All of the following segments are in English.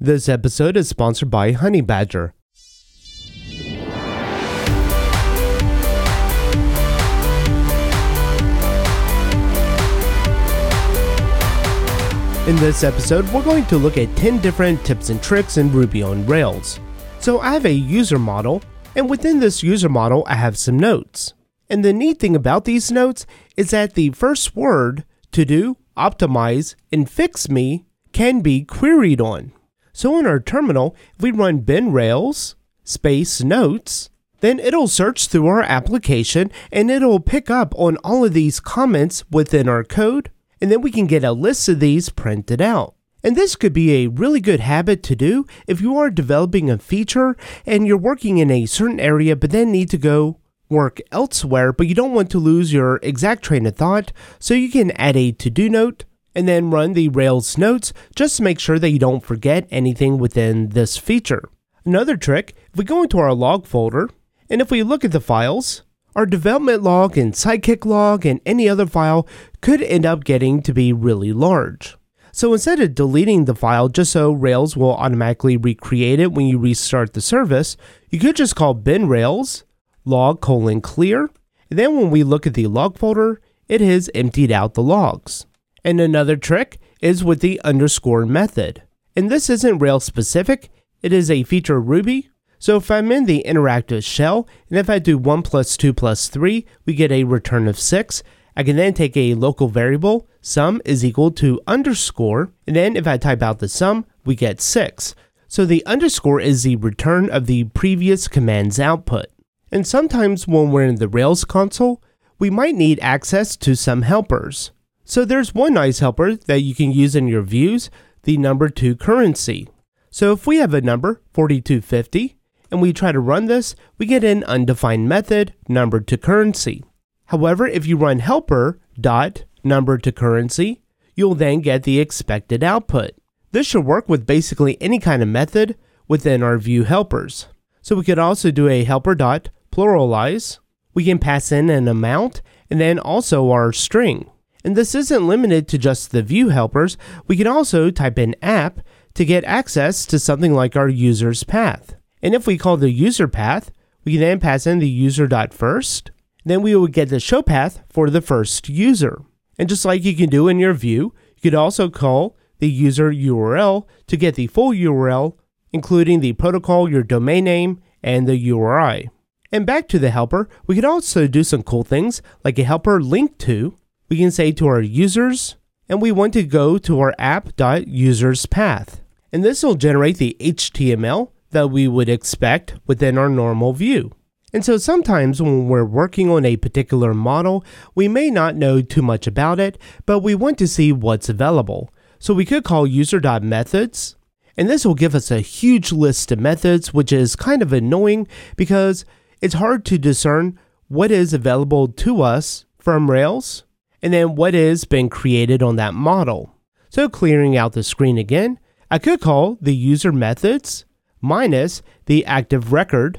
This episode is sponsored by Honey Badger. In this episode, we're going to look at 10 different tips and tricks in Ruby on Rails. So I have a user model, and within this user model, I have some notes. And the neat thing about these notes is that the first word, to do, optimize, and fix me, can be queried on. So in our terminal, if we run bin rails space notes, then it'll search through our application and it'll pick up on all of these comments within our code, and then we can get a list of these printed out. And this could be a really good habit to do if you are developing a feature and you're working in a certain area but then need to go work elsewhere, but you don't want to lose your exact train of thought, so you can add a to-do note and then run the Rails notes just to make sure that you don't forget anything within this feature. Another trick, if we go into our log folder, and if we look at the files, our development log and Sidekick log and any other file could end up getting to be really large. So instead of deleting the file just so Rails will automatically recreate it when you restart the service, you could just call bin rails log :clear, and then when we look at the log folder, it has emptied out the logs. And another trick is with the underscore method. And this isn't Rails specific, it is a feature of Ruby. So if I'm in the interactive shell, and if I do 1 + 2 + 3, we get a return of 6. I can then take a local variable, sum is equal to underscore, and then if I type out the sum, we get 6. So the underscore is the return of the previous command's output. And sometimes when we're in the Rails console, we might need access to some helpers. So there's one nice helper that you can use in your views, the number 2 currency. So if we have a number, 4250, and we try to run this, we get an undefined method, number 2 currency. However, if you run helper.number2currency, you'll then get the expected output. This should work with basically any kind of method within our view helpers. So we could also do a helper.pluralize. We can pass in an amount and then also our string. And this isn't limited to just the view helpers, we can also type in app to get access to something like our user's path. And if we call the user path, we can then pass in the user.first, then we would get the show path for the first user. And just like you can do in your view, you could also call the user URL to get the full URL, including the protocol, your domain name, and the URI. And back to the helper, we could also do some cool things like a helper link to. We can say to our users, and we want to go to our app.users path. And this will generate the HTML that we would expect within our normal view. And so sometimes when we're working on a particular model, we may not know too much about it, but we want to see what's available. So we could call user.methods, and this will give us a huge list of methods, which is kind of annoying because it's hard to discern what is available to us from Rails, and then what has been created on that model. So clearing out the screen again, I could call the user methods minus the ActiveRecord :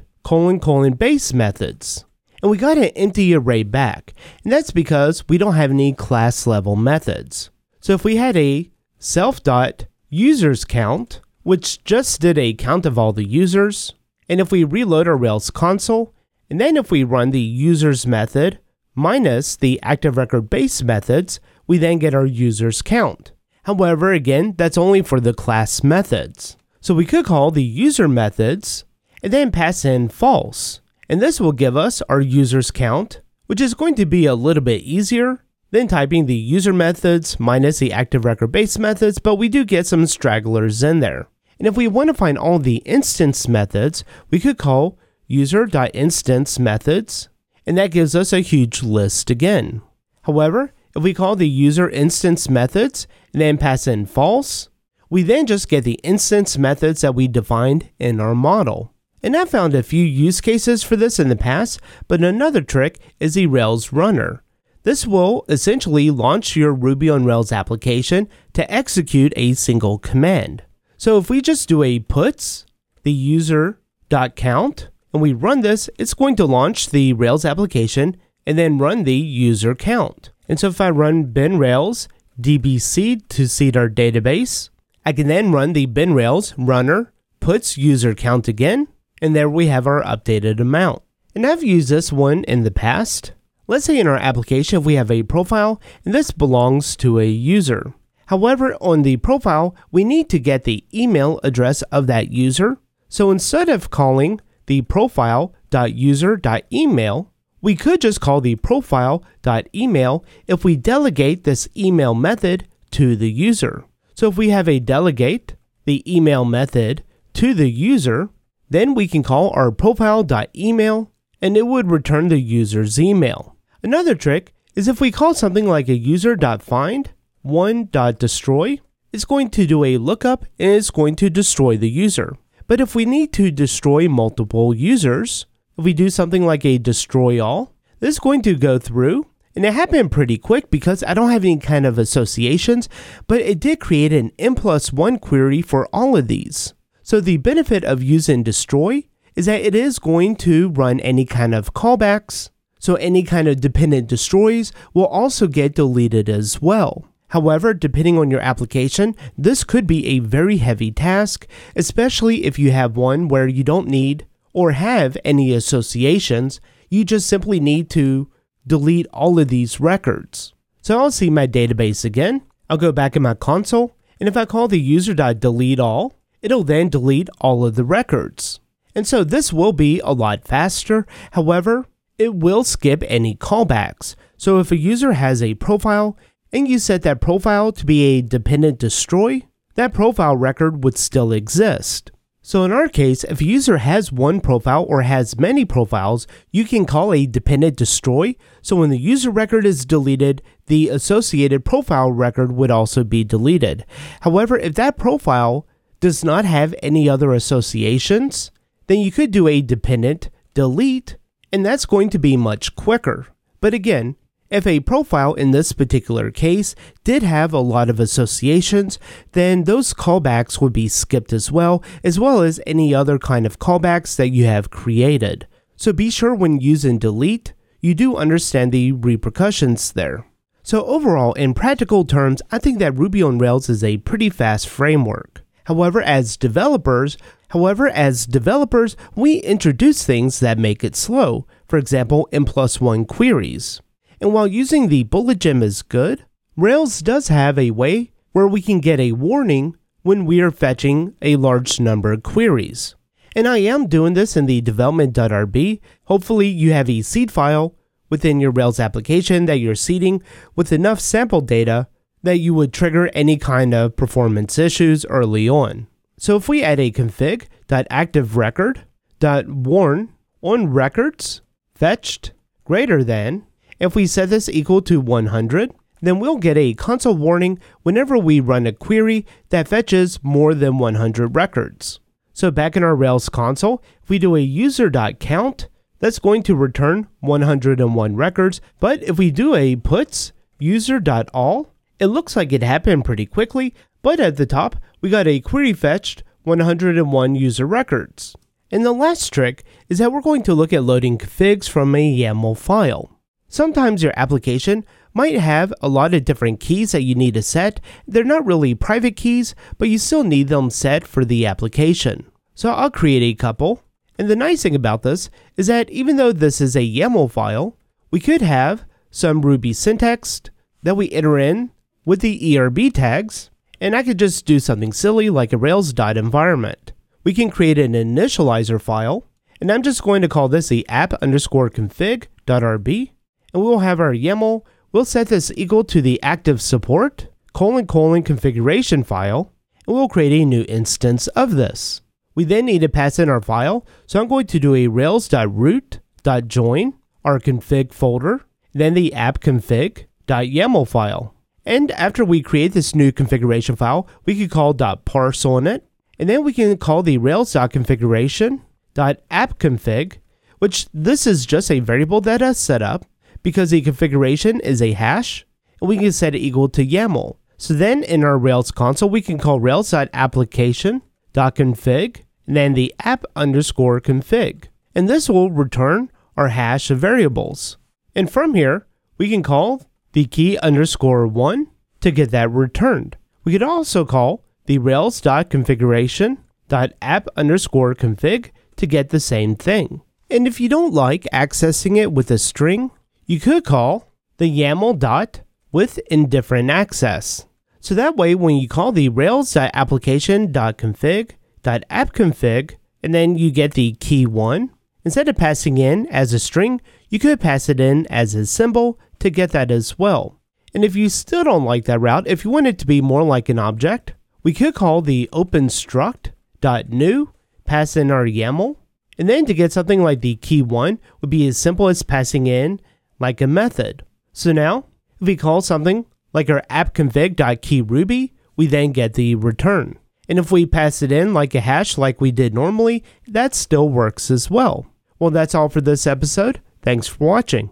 base methods. And we got an empty array back, and that's because we don't have any class level methods. So if we had a self.usersCount, which just did a count of all the users, and if we reload our Rails console, and then if we run the users method minus the ActiveRecord base methods, we then get our users count. However, again, that's only for the class methods. So we could call the user methods and then pass in false. And this will give us our users count, which is going to be a little bit easier than typing the user methods minus the ActiveRecord base methods, but we do get some stragglers in there. And if we want to find all the instance methods, we could call user.instance methods. And that gives us a huge list again. However, if we call the user instance methods and then pass in false, we then just get the instance methods that we defined in our model. And I found a few use cases for this in the past, but another trick is the Rails runner. This will essentially launch your Ruby on Rails application to execute a single command. So if we just do a puts the user.count, and we run this, it's going to launch the Rails application and then run the user count. And so if I run bin rails dbc to seed our database, I I can then run the bin rails runner puts user count again, and there we have our updated amount. And I've used this one in the past. Let's say in our application we have a profile, and this belongs to a user. However, on the profile, we need to get the email address of that user. So instead of calling the profile.user.email, we could just call the profile.email if we delegate this email method to the user. So if we have a delegate the email method to the user, then we can call our profile.email and it would return the user's email. Another trick is if we call something like a user.find, one.destroy, it's going to do a lookup and it's going to destroy the user. But if we need to destroy multiple users, if we do something like a destroy all, this is going to go through, and it happened pretty quick because I don't have any kind of associations, but it did create an n+1 query for all of these. So the benefit of using destroy is that it is going to run any kind of callbacks, so any kind of dependent destroys will also get deleted as well. However, depending on your application, this could be a very heavy task, especially if you have one where you don't need or have any associations. You just simply need to delete all of these records. So I'll see my database again. I'll go back in my console, and if I call the user.deleteAll, it'll then delete all of the records. And so this will be a lot faster. However, it will skip any callbacks. So if a user has a profile, and you set that profile to be a dependent destroy, that profile record would still exist. So in our case, if a user has one profile or has many profiles, you can call a dependent destroy, so when the user record is deleted, the associated profile record would also be deleted. However, if that profile does not have any other associations, then you could do a dependent delete, and that's going to be much quicker. But again, if a profile in this particular case did have a lot of associations, then those callbacks would be skipped as well as any other kind of callbacks that you have created. So be sure when using delete, you do understand the repercussions there. So overall, in practical terms, I think that Ruby on Rails is a pretty fast framework. However, as developers, we introduce things that make it slow. For example, n+1 queries. And while using the bullet gem is good, Rails does have a way where we can get a warning when we are fetching a large number of queries. And I am doing this in the development.rb. Hopefully you have a seed file within your Rails application that you're seeding with enough sample data that you would trigger any kind of performance issues early on. So if we add a config.ActiveRecord.warn on records fetched greater than, if we set this equal to 100, then we'll get a console warning whenever we run a query that fetches more than 100 records. So back in our Rails console, if we do a user.count, that's going to return 101 records. But if we do a puts user.all, it looks like it happened pretty quickly, but at the top, we got a query fetched 101 user records. And the last trick is that we're going to look at loading configs from a YAML file. Sometimes your application might have a lot of different keys that you need to set. They're not really private keys, but you still need them set for the application. So I'll create a couple. And the nice thing about this is that even though this is a YAML file, we could have some Ruby syntax that we enter in with the ERB tags. And I could just do something silly like a rails.environment. We can create an initializer file. And I'm just going to call this the app_config.rb. And we'll have our YAML, we'll set this equal to the active support : configuration file, and we'll create a new instance of this. We then need to pass in our file, so I'm going to do a rails.root.join our config folder, then the app_config.yaml file. And after we create this new configuration file, we can call .parse on it, and then we can call the rails.configuration.appconfig, which this is just a variable that I set up, because the configuration is a hash, and we can set it equal to YAML. So then in our Rails console, we can call rails.application.config, and then the app_config. And this will return our hash of variables. And from here, we can call the key_1 to get that returned. We could also call the rails.configuration.app_config to get the same thing. And if you don't like accessing it with a string, you could call the YAML.withInDifferentAccess. So that way, when you call the rails.application.config.appconfig, and then you get the key 1, instead of passing in as a string, you could pass it in as a symbol to get that as well. And if you still don't like that route, if you want it to be more like an object, we could call the OpenStruct.new, pass in our YAML, and then to get something like the key 1 would be as simple as passing in like a method. So now, if we call something like our appconfig.keyRuby, we then get the return. And if we pass it in like a hash like we did normally, that still works as well. Well, that's all for this episode. Thanks for watching.